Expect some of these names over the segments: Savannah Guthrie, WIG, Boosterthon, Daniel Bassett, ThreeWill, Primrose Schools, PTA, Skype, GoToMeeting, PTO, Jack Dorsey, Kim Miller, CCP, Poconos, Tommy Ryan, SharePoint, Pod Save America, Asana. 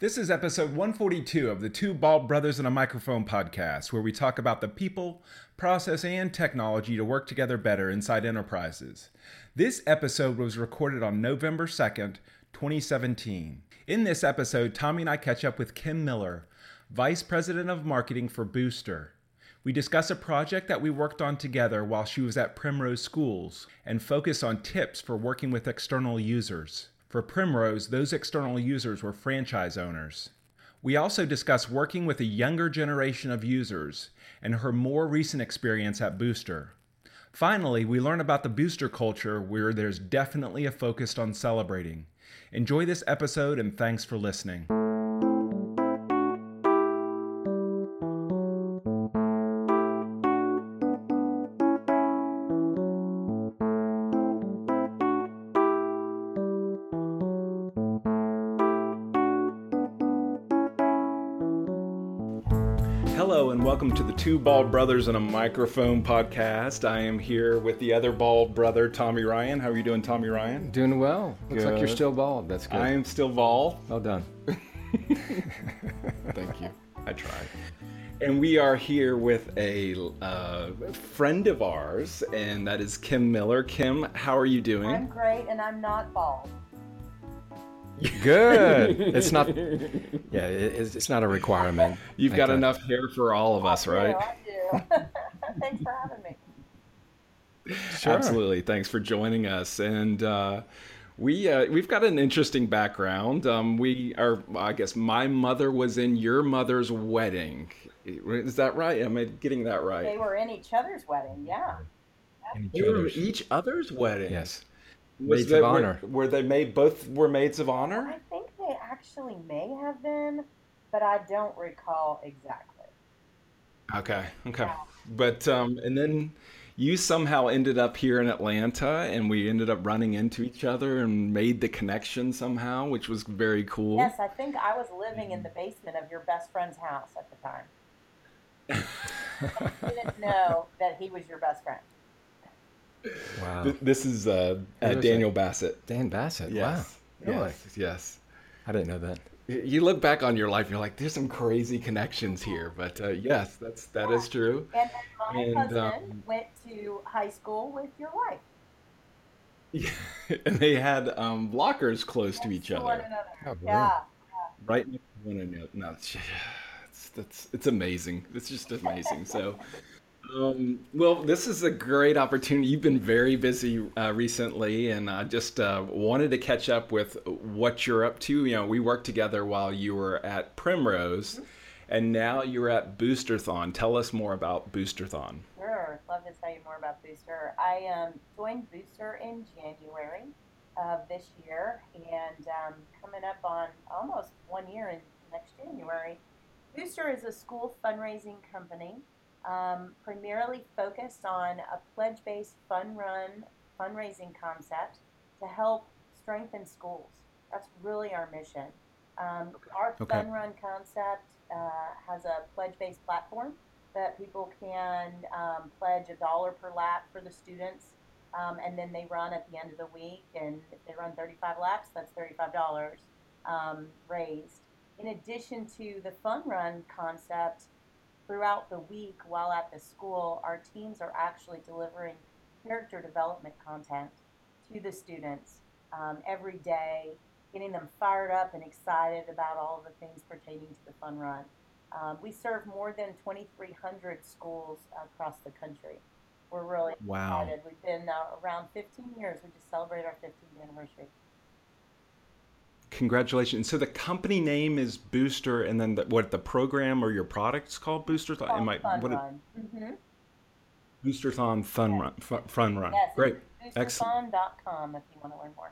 This is episode 142 of the Two Bald Brothers and a Microphone podcast, where we talk about the people, process, and technology to work together better inside enterprises. This episode was recorded on November 2nd, 2017. In this episode, Tommy and I catch up with Kim Miller, Vice President of Marketing for Booster. We discuss a project that we worked on together while she was at Primrose Schools and focus on tips for working with external users. For Primrose, those external users were franchise owners. We also discuss working with a younger generation of users and her more recent experience at Booster. Finally, we learn about the Booster culture, where there's definitely a focus on celebrating. Enjoy this episode, and thanks for listening. Welcome to the Two Bald Brothers and a Microphone podcast. I am here with the other bald brother, Tommy Ryan. How are you doing, Tommy Ryan? Doing well. Looks good. Like you're still bald. That's good. I am still bald. Well done. Thank you. I tried. And we are here with a friend of ours, and that is Kim Miller. Kim, how are you doing? I'm great, and I'm not bald. Good. It's not a requirement. You've got enough hair for all of us, right? I do. Thanks for having me. Sure. Absolutely. Thanks for joining us. And we've got an interesting background. My mother was in your mother's wedding. Is that right? Am I getting that right? They were in each other's wedding. Yeah. They were in each other's wedding. Yes. Maids of honor. Were they made? Both were maids of honor? I think they actually may have been, but I don't recall exactly. Okay. Yeah. But and then you somehow ended up here in Atlanta, and we ended up running into each other and made the connection somehow, which was very cool. Yes, I think I was living in the basement of your best friend's house at the time. I didn't know that he was your best friend. Wow. This is Daniel Bassett. Dan Bassett. Yes. Wow. Really? Yes. I didn't know that. You look back on your life, and you're like, there's some crazy connections here. But yes, that is true. And my husband went to high school with your wife. Yeah, and they had lockers close to each other. Oh, yeah. Right next to one another. No, it's amazing. It's just amazing. So. Well, this is a great opportunity. You've been very busy recently, and I just wanted to catch up with what you're up to. You know, we worked together while you were at Primrose, and now you're at Boosterthon. Tell us more about Boosterthon. Sure. Love to tell you more about Booster. I joined Booster in January of this year, and coming up on almost 1 year in next January. Booster is a school fundraising company. Primarily focused on a pledge-based fundraising concept to help strengthen schools. That's really our mission. Our Fun Run concept has a pledge-based platform that people can pledge $1 per lap for the students, and then they run at the end of the week, and if they run 35 laps, that's $35 raised. In addition to the Fun Run concept, throughout the week while at the school, our teams are actually delivering character development content to the students every day, getting them fired up and excited about all the things pertaining to the Fun Run. We serve more than 2,300 schools across the country. We're really excited. We've been around 15 years. We just celebrated our 15th anniversary. Congratulations. So the company name is Booster, and then the program or your product's called Booster? It's called Fun Run. Boosterthon Fun Run. Fun Run. Yes, great. Boosterthon.com if you want to learn more.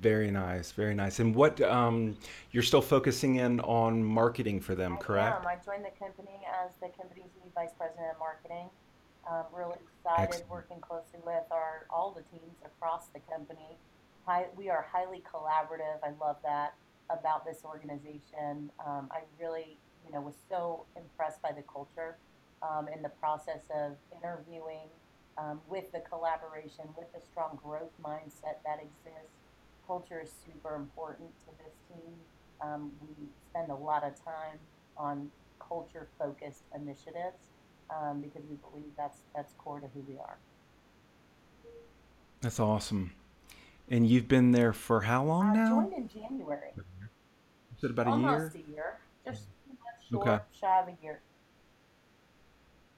Very nice. Very nice. And what you're still focusing in on marketing for them, correct? I joined the company as the company's new Vice President of Marketing. Really excited working closely with all the teams across the company. We are highly collaborative. I love that about this organization. I really, was so impressed by the culture in the process of interviewing with the collaboration, with the strong growth mindset that exists. Culture is super important to this team. We spend a lot of time on culture-focused initiatives because we believe that's core to who we are. That's awesome. And you've been there for how long now? I joined in January. Is it about a year? Almost a year. Just shy of a year.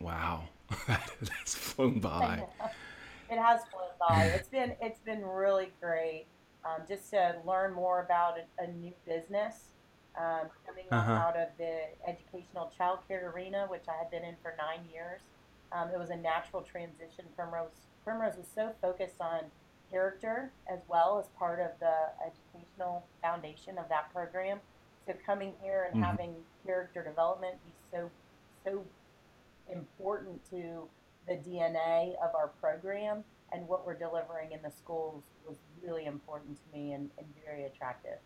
Wow. That's flown by. It has flown by. It's been really great just to learn more about a new business coming out of the educational childcare arena, which I had been in for 9 years. It was a natural transition. Primrose was so focused on character as well as part of the educational foundation of that program. So coming here and having character development be so important to the DNA of our program and what we're delivering in the schools was really important to me and very attractive.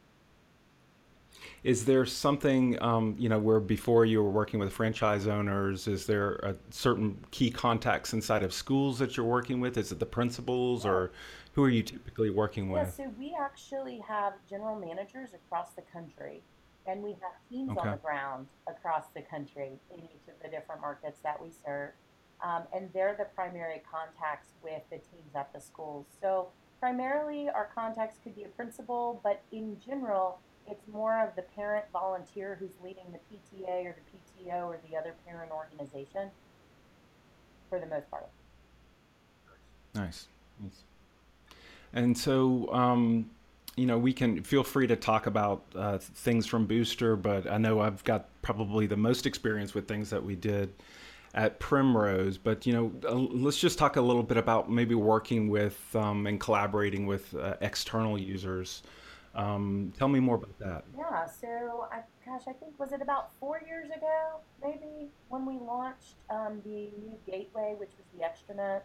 Is there something, where before you were working with franchise owners, is there a certain key contacts inside of schools that you're working with? Is it the principals or who are you typically working with? Yeah, so we actually have general managers across the country, and we have teams on the ground across the country in each of the different markets that we serve. And they're the primary contacts with the teams at the schools. So primarily our contacts could be a principal, but in general, it's more of the parent volunteer who's leading the PTA or the PTO or the other parent organization for the most part. Nice. And so, we can feel free to talk about things from Booster, but I know I've got probably the most experience with things that we did at Primrose, but let's just talk a little bit about maybe working with and collaborating with external users. Tell me more about that. Yeah, so I think, was it about 4 years ago, maybe, when we launched the new gateway, which was the extranet.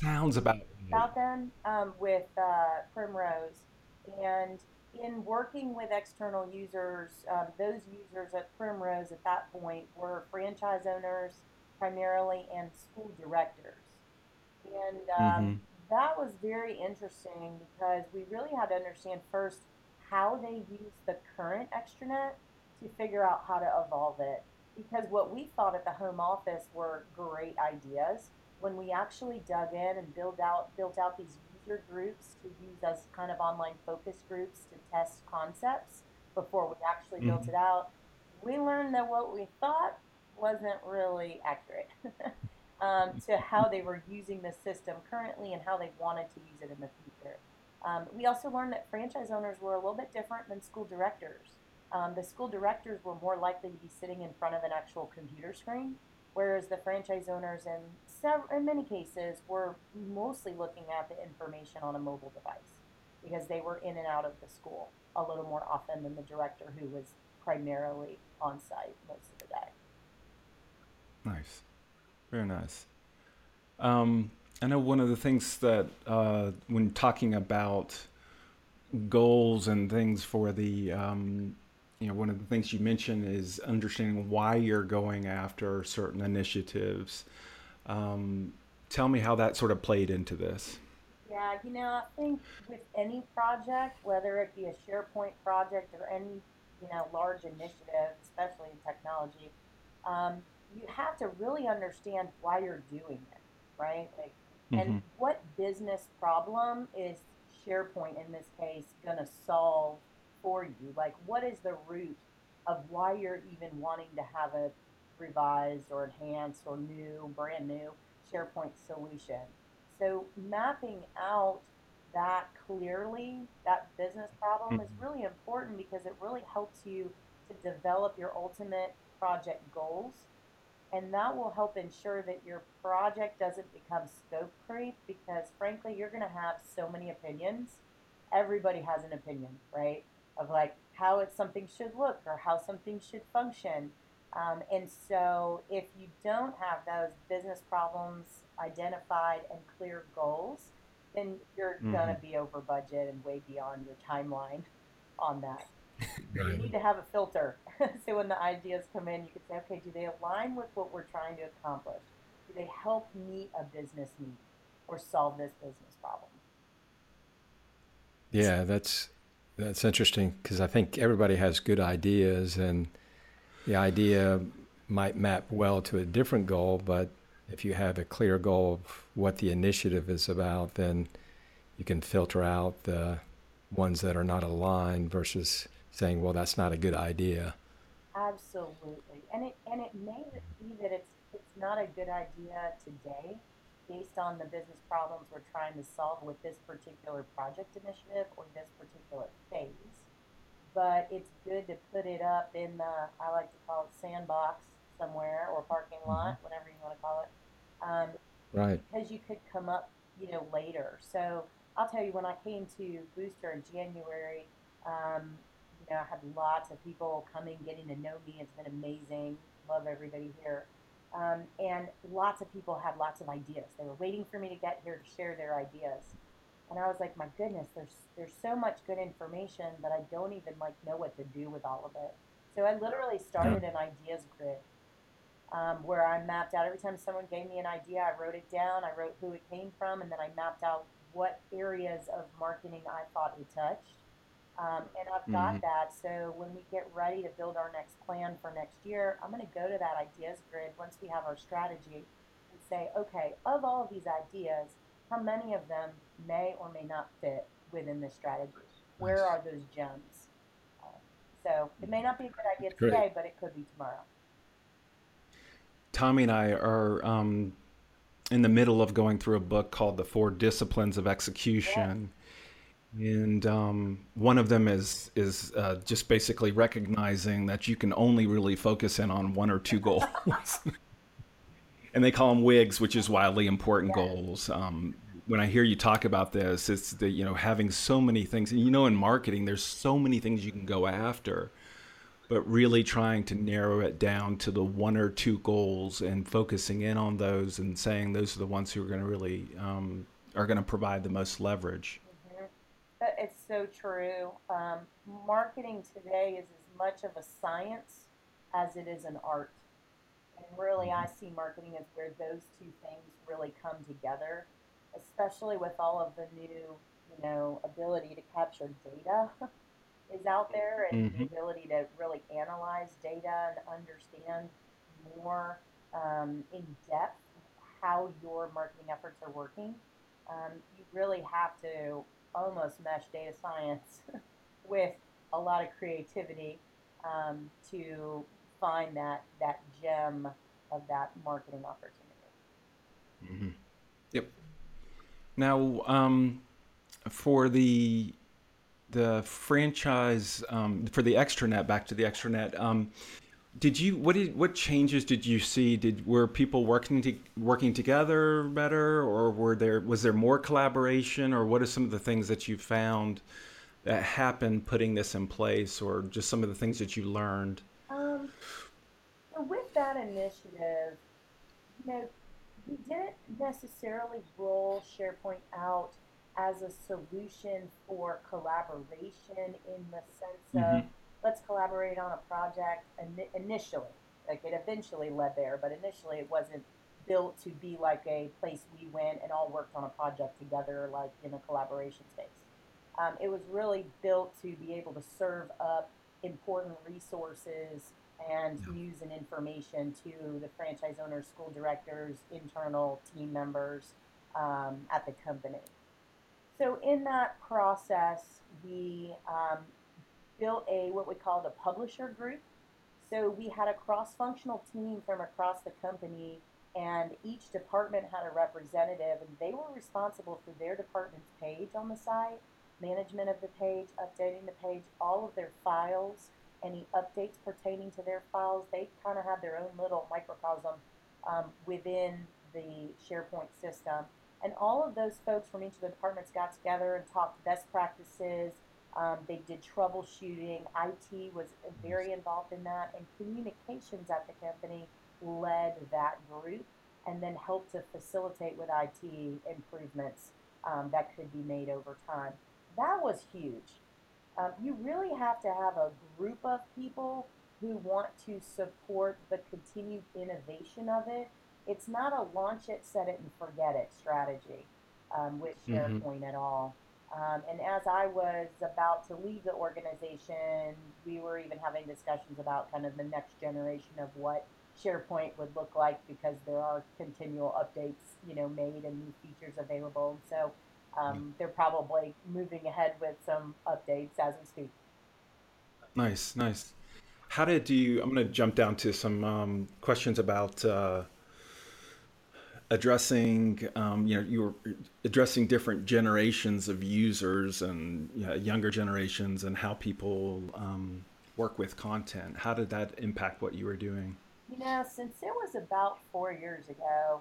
Sounds about it. About them with Primrose. And in working with external users, those users at Primrose at that point were franchise owners primarily and school directors. And that was very interesting because we really had to understand first how they use the current extranet to figure out how to evolve it. Because what we thought at the home office were great ideas, when we actually dug in and built out these user groups to use as kind of online focus groups to test concepts before we actually built it out, we learned that what we thought wasn't really accurate. To how they were using the system currently and how they wanted to use it in the future. We also learned that franchise owners were a little bit different than school directors. The school directors were more likely to be sitting in front of an actual computer screen, whereas the franchise owners in many cases were mostly looking at the information on a mobile device because they were in and out of the school a little more often than the director who was primarily on site most of the day. Nice. Very nice. I know one of the things that when talking about goals and things for the, one of the things you mentioned is understanding why you're going after certain initiatives. Tell me how that sort of played into this. Yeah, I think with any project, whether it be a SharePoint project or any, large initiative, especially in technology, you have to really understand why you're doing it, right? And what business problem is SharePoint in this case going to solve for you? Like, what is the root of why you're even wanting to have a revised or enhanced or brand new SharePoint solution? So mapping out that clearly, that business problem is really important because it really helps you to develop your ultimate project goals. And that will help ensure that your project doesn't become scope creep because, frankly, you're going to have so many opinions. Everybody has an opinion, right, of like how something should look or how something should function. And so if you don't have those business problems identified and clear goals, then you're going to be over budget and way beyond your timeline on that. Right. You need to have a filter. So when the ideas come in, you can say, okay, do they align with what we're trying to accomplish? Do they help meet a business need or solve this business problem? Yeah, that's That's interesting, because I think everybody has good ideas, and the idea might map well to a different goal, but if you have a clear goal of what the initiative is about, then you can filter out the ones that are not aligned versus saying, well, that's not a good idea. Absolutely. And it may be that it's not a good idea today based on the business problems we're trying to solve with this particular project initiative or this particular phase. But it's good to put it up in the, I like to call it sandbox somewhere, or parking lot, whatever you want to call it. Right. Because you could come up, later. So I'll tell you, when I came to Booster in January, I had lots of people coming, getting to know me. It's been amazing. Love everybody here. And lots of people had lots of ideas. They were waiting for me to get here to share their ideas. And I was like, my goodness, there's so much good information, but I don't even know what to do with all of it. So I literally started an ideas grid where I mapped out, every time someone gave me an idea, I wrote it down, I wrote who it came from, and then I mapped out what areas of marketing I thought we touched. And I've got that. So when we get ready to build our next plan for next year, I'm going to go to that ideas grid once we have our strategy and say, okay, of all of these ideas, how many of them may or may not fit within this strategy? Where are those gems? So it may not be a good idea today, but it could be tomorrow. Tommy and I are in the middle of going through a book called The Four Disciplines of Execution. Yeah. And one of them is just basically recognizing that you can only really focus in on one or two goals. And they call them WIGs, which is wildly important goals. When I hear you talk about this, it's the, having so many things. And in marketing, there's so many things you can go after, but really trying to narrow it down to the one or two goals and focusing in on those and saying those are the ones who are going to really are going to provide the most leverage. It's so true. Marketing today is as much of a science as it is an art. And really, I see marketing as where those two things really come together, especially with all of the new, ability to capture data is out there, and the ability to really analyze data and understand more in depth how your marketing efforts are working. You really have to almost mesh data science with a lot of creativity to find that gem of that marketing opportunity. Yep. Now, for the franchise, for the extranet, back to the extranet. What changes did you see? Were people working together better, or was there more collaboration, or what are some of the things that you found that happened putting this in place, or just some of the things that you learned? With that initiative, we didn't necessarily roll SharePoint out as a solution for collaboration in the sense of let's collaborate on a project initially. Like, it eventually led there, but initially it wasn't built to be like a place we went and all worked on a project together, like in a collaboration space. It was really built to be able to serve up important resources and news and information to the franchise owners, school directors, internal team members at the company. So in that process, we built what we called a publisher group. So we had a cross-functional team from across the company, and each department had a representative, and they were responsible for their department's page on the site, management of the page, updating the page, all of their files, any updates pertaining to their files. They kind of had their own little microcosm within the SharePoint system. And all of those folks from each of the departments got together and talked best practices. They did troubleshooting. IT was very involved in that, and communications at the company led that group and then helped to facilitate with IT improvements that could be made over time. That was huge. You really have to have a group of people who want to support the continued innovation of it. It's not a launch it, set it, and forget it strategy with SharePoint at all. And as I was about to leave the organization, we were even having discussions about kind of the next generation of what SharePoint would look like, because there are continual updates, you know, made and new features available. So they're probably moving ahead with some updates as we speak. Nice, nice. How did you, I'm going to jump down to some questions about addressing, you know, you were addressing different generations of users and younger generations and how people work with content. How did that impact what you were doing? You know, since it was about 4 years ago,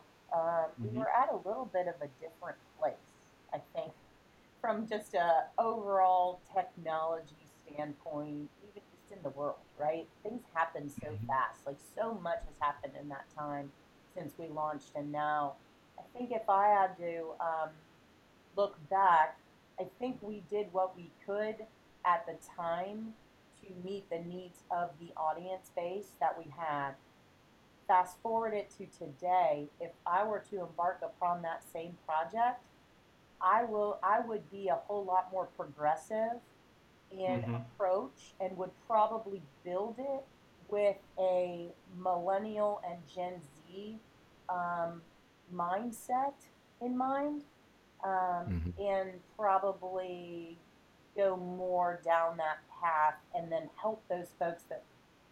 we were at a little bit of a different place, I think, from just a overall technology standpoint, even just in the world, right? Things happen so fast, like so much has happened in that time since we launched. And now I think if I had to look back, I think we did what we could at the time to meet the needs of the audience base that we had. Fast forward it to today, if I were to embark upon that same project, I would be a whole lot more progressive in approach, and would probably build it with a millennial and Gen Z mindset in mind, and probably go more down that path, and then help those folks that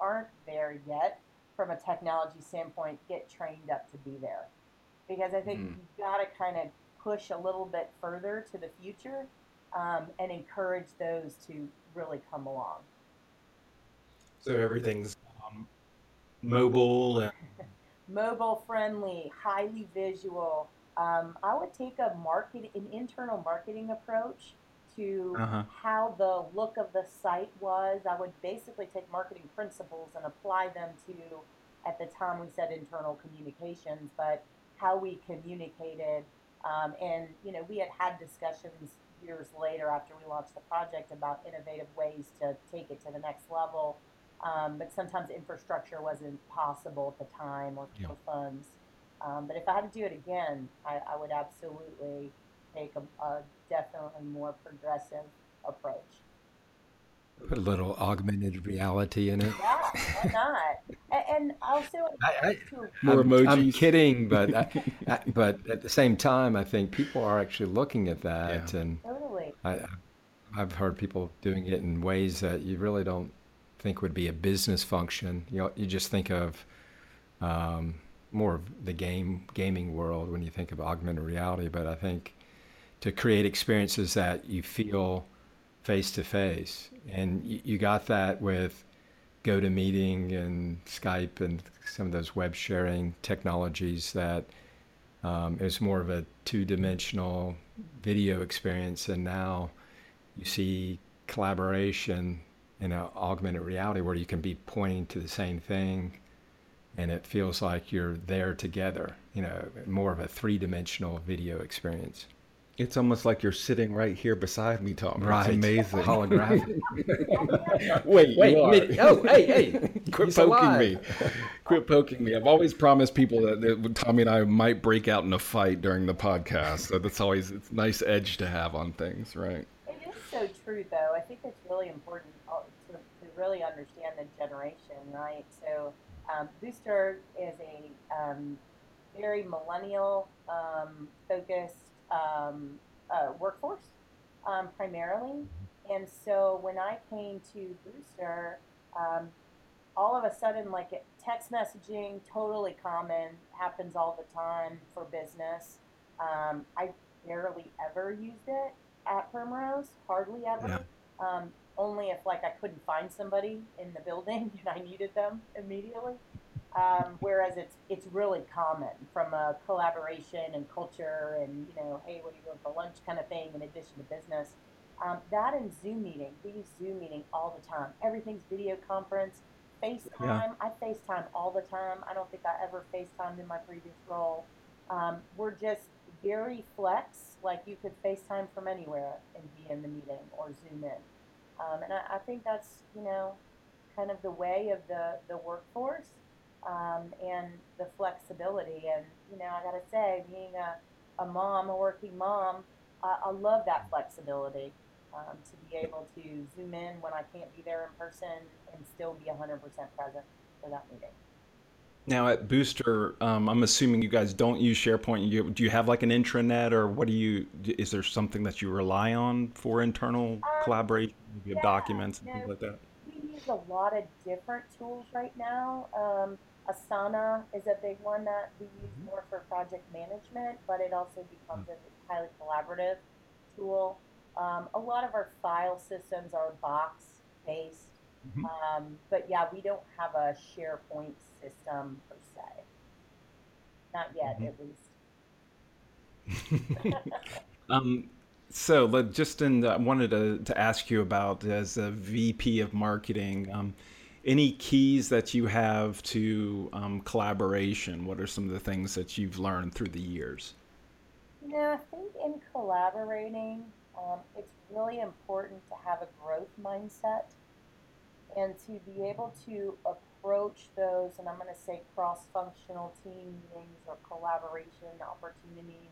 aren't there yet from a technology standpoint get trained up to be there. Because I think you've got to kind of push a little bit further to the future, and encourage those to really come along. So everything's mobile. And... mobile friendly, highly visual. I would take an internal marketing approach to how the look of the site was. I would basically take marketing principles and apply them to, at the time we said internal communications, but how we communicated. And, you know, we had discussions years later after we launched the project about innovative ways to take it to the next level. But sometimes infrastructure wasn't possible at the time, or funds. But if I had to do it again, I would absolutely take a definitely more progressive approach. Put a little augmented reality in it. Yeah, why not? And also, more emojis. I'm kidding, but but at the same time, I think people are actually looking at that, and totally. I've heard people doing it in ways that you really don't think would be a business function. You know, you just think of more of the gaming world when you think of augmented reality, but I think to create experiences that you feel face to face. And you got that with GoToMeeting and Skype and some of those web sharing technologies that it was more of a two-dimensional video experience. And now you see collaboration in an augmented reality where you can be pointing to the same thing and it feels like you're there together, you know, more of a three-dimensional video experience. It's almost like you're sitting right here beside me, Tom. Right. It's amazing. Holographic. Wait. You are. Oh, hey. Quit He's poking alive. Me. Quit poking me. I've always promised people that Tommy and I might break out in a fight during the podcast. So that's always it's a nice edge to have on things, right? It is so true, though. I think that's really important to really understand the generation, right? So Booster is a very millennial focused workforce primarily. And so when I came to Booster, all of a sudden, like text messaging, totally common, happens all the time for business. I barely ever used it at Primrose, hardly ever. Yeah. Only if like I couldn't find somebody in the building and I needed them immediately. Whereas it's really common from a collaboration and culture and, you know, hey, what are you doing for lunch kind of thing in addition to business. That and Zoom meeting. We use Zoom meeting all the time. Everything's video conference. FaceTime. Yeah. I FaceTime all the time. I don't think I ever FaceTimed in my previous role. We're just very flex. Like you could FaceTime from anywhere and be in the meeting or Zoom in. And I think that's, you know, kind of the way of the workforce. And the flexibility, and you know, I gotta say, being a working mom, I love that flexibility to be able to zoom in when I can't be there in person and still be 100% present for that meeting. Now at Booster, I'm assuming you guys don't use SharePoint. Do you have like an intranet, or what do you? Is there something that you rely on for internal collaboration, maybe documents and things like that? We use a lot of different tools right now. Asana is a big one that we use more for project management, but it also becomes a highly collaborative tool. A lot of our file systems are box-based. But yeah, we don't have a SharePoint system per se. Not yet, at least. So Justin, I wanted to ask you about, as a VP of marketing, any keys that you have to collaboration? What are some of the things that you've learned through the years? I think in collaborating, it's really important to have a growth mindset. And to be able to approach those, and I'm going to say cross-functional team meetings or collaboration opportunities,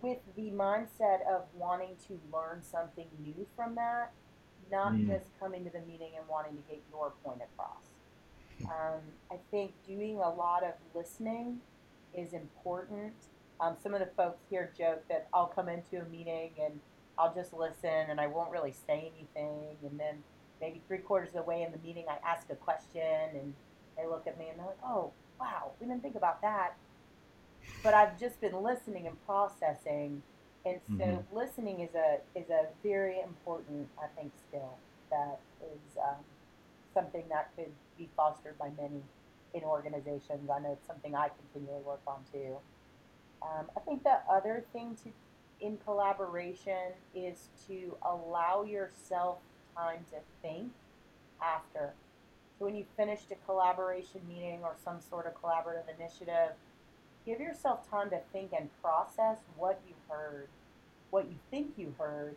with the mindset of wanting to learn something new from that, not just coming to the meeting and wanting to get your point across. I think doing a lot of listening is important. Some of the folks here joke that I'll come into a meeting and I'll just listen and I won't really say anything, and then maybe 3/4 of the way in the meeting, I ask a question and they look at me and they're like, oh, wow, we didn't think about that. But I've just been listening and processing. And so listening is a very important, I think, skill that is something that could be fostered by many in organizations. I know it's something I continually work on too. I think the other thing in collaboration is to allow yourself time to think after. So when you finished a collaboration meeting or some sort of collaborative initiative, give yourself time to think and process what you heard, what you think you heard,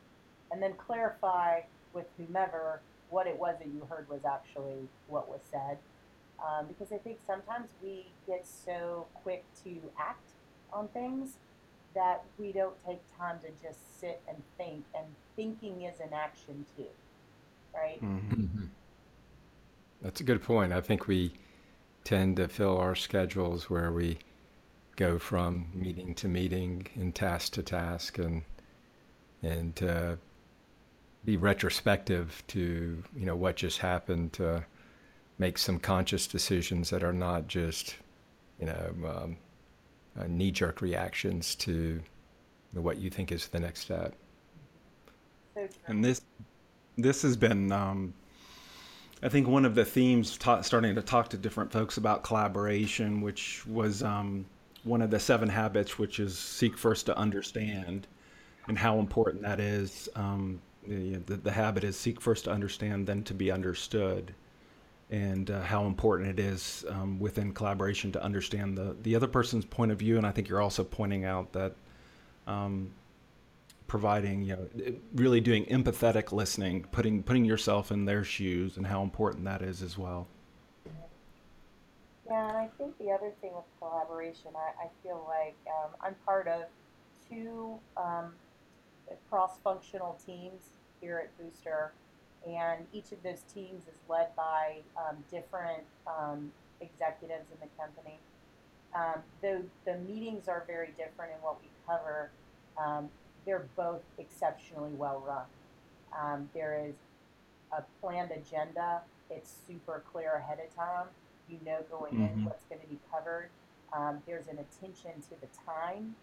and then clarify with whomever what it was that you heard was actually what was said. Because I think sometimes we get so quick to act on things that we don't take time to just sit and think, and thinking is an action too. Right. Mm-hmm. That's a good point. I think we tend to fill our schedules where we go from meeting to meeting and task to task, and be retrospective to what just happened, to make some conscious decisions that are not just knee-jerk reactions to what you think is the next step. And this has been, I think, one of the themes starting to talk to different folks about collaboration, which was one of the 7 habits, which is seek first to understand, and how important that is. The habit is seek first to understand, then to be understood, and how important it is within collaboration to understand the other person's point of view. And I think you're also pointing out that providing, really doing empathetic listening, putting yourself in their shoes, and how important that is as well. Yeah, and I think the other thing with collaboration, I feel like I'm part of 2 cross-functional teams here at Booster, and each of those teams is led by different executives in the company. Though the meetings are very different in what we cover, they're both exceptionally well run. There is a planned agenda. It's super clear ahead of time. You know going in what's going to be covered. There's an attention to the time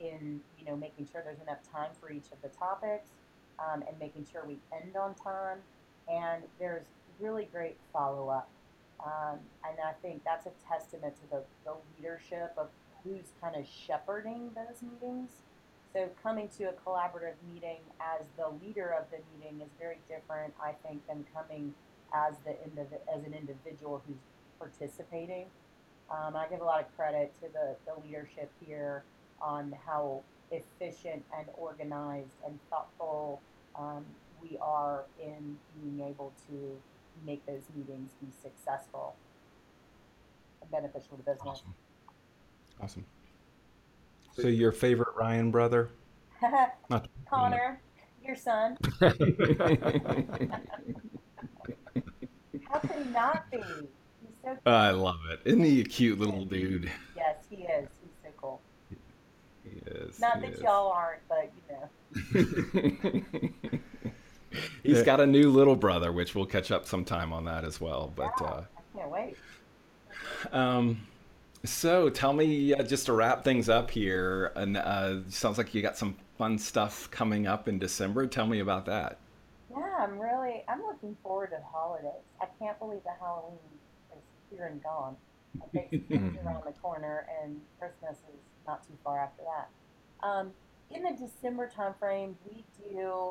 in making sure there's enough time for each of the topics and making sure we end on time. And there's really great follow-up. And I think that's a testament to the leadership of who's kind of shepherding those meetings. So coming to a collaborative meeting as the leader of the meeting is very different, I think, than coming as an individual who's participating. I give a lot of credit to the leadership here on how efficient and organized and thoughtful we are in being able to make those meetings be successful and beneficial to business. Awesome. So your favorite Ryan brother? Not Connor, your son. How could he not be? He's so cute. I love it. Isn't he a cute little dude? Yes, he is. He's so cool. Yes. Not that y'all aren't, but you know. He's got a new little brother, which we'll catch up sometime on that as well. But wow, I can't wait. So tell me, just to wrap things up here, and sounds like you got some fun stuff coming up in December. Tell me about that. Yeah, I'm looking forward to the holidays. I can't believe that Halloween is here and gone. I think it's around the corner, and Christmas is not too far after that. In the December timeframe, we do,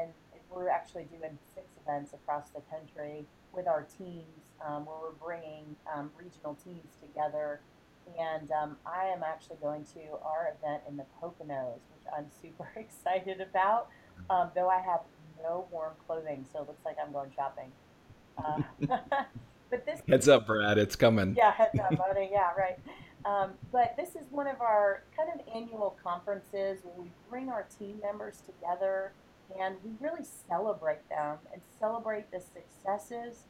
and we're actually doing 6 events across the country with our teams, where we're bringing regional teams together. And I am actually going to our event in the Poconos, which I'm super excited about, though I have no warm clothing, so it looks like I'm going shopping. But this heads up, Brad, it's coming. Yeah, heads up, buddy. Yeah, right. But this is one of our kind of annual conferences where we bring our team members together and we really celebrate them and celebrate the successes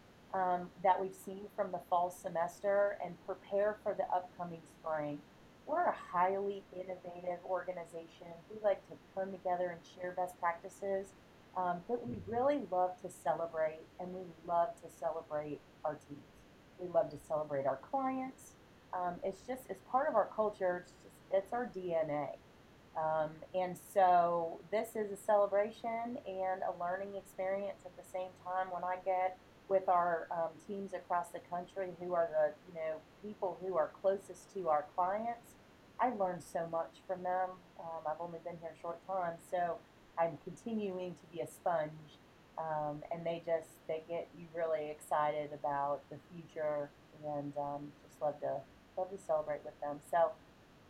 that we've seen from the fall semester and prepare for the upcoming spring. We're a highly innovative organization. We like to come together and share best practices, but we really love to celebrate, and we love to celebrate our teams. We love to celebrate our clients. It's just, it's part of our culture. It's our DNA. And so this is a celebration and a learning experience at the same time when I get with our teams across the country who are the, people who are closest to our clients. I learn so much from them. I've only been here a short time, so I'm continuing to be a sponge. And they get you really excited about the future, and just love to celebrate with them. So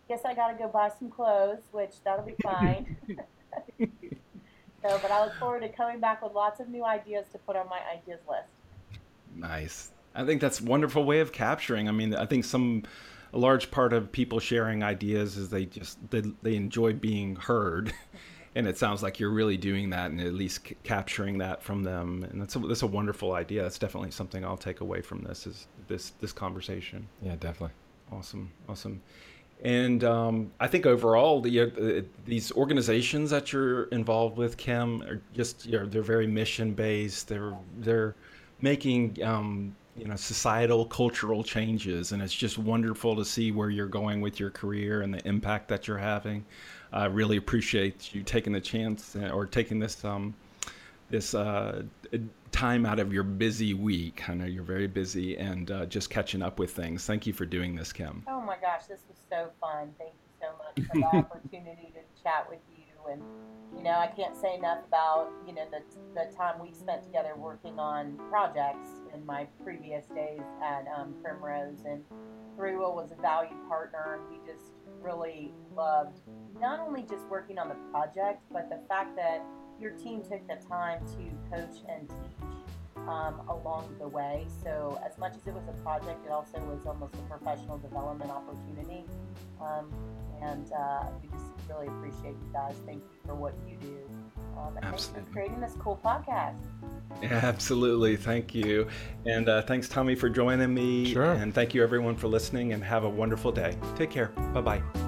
guess I gotta go buy some clothes, which that'll be fine. But I look forward to coming back with lots of new ideas to put on my ideas list. Nice. I think that's a wonderful way of capturing. I mean, I think a large part of people sharing ideas is they enjoy being heard. And it sounds like you're really doing that and at least capturing that from them. And that's a wonderful idea. That's definitely something I'll take away from this conversation. Yeah, definitely. Awesome. And I think overall, these organizations that you're involved with, Kim, are just they're very mission based. They're making societal, cultural changes, and it's just wonderful to see where you're going with your career and the impact that you're having. I really appreciate you taking the chance or taking this this time out of your busy week. I know you're very busy, and just catching up with things. Thank you for doing this, Kim. Oh my gosh, this was so fun. Thank you so much for the opportunity to chat with you. And I can't say enough about the time we spent together working on projects in my previous days at Primrose, and ThreeWill was a valued partner. We just really loved not only just working on the project, but the fact that your team took the time to coach and teach along the way. So as much as it was a project, it also was almost a professional development opportunity. And we just really appreciate you guys. Thank you for what you do. And absolutely. Thanks for creating this cool podcast. Yeah, absolutely. Thank you. And thanks, Tommy, for joining me. Sure. And thank you, everyone, for listening, and have a wonderful day. Take care. Bye-bye.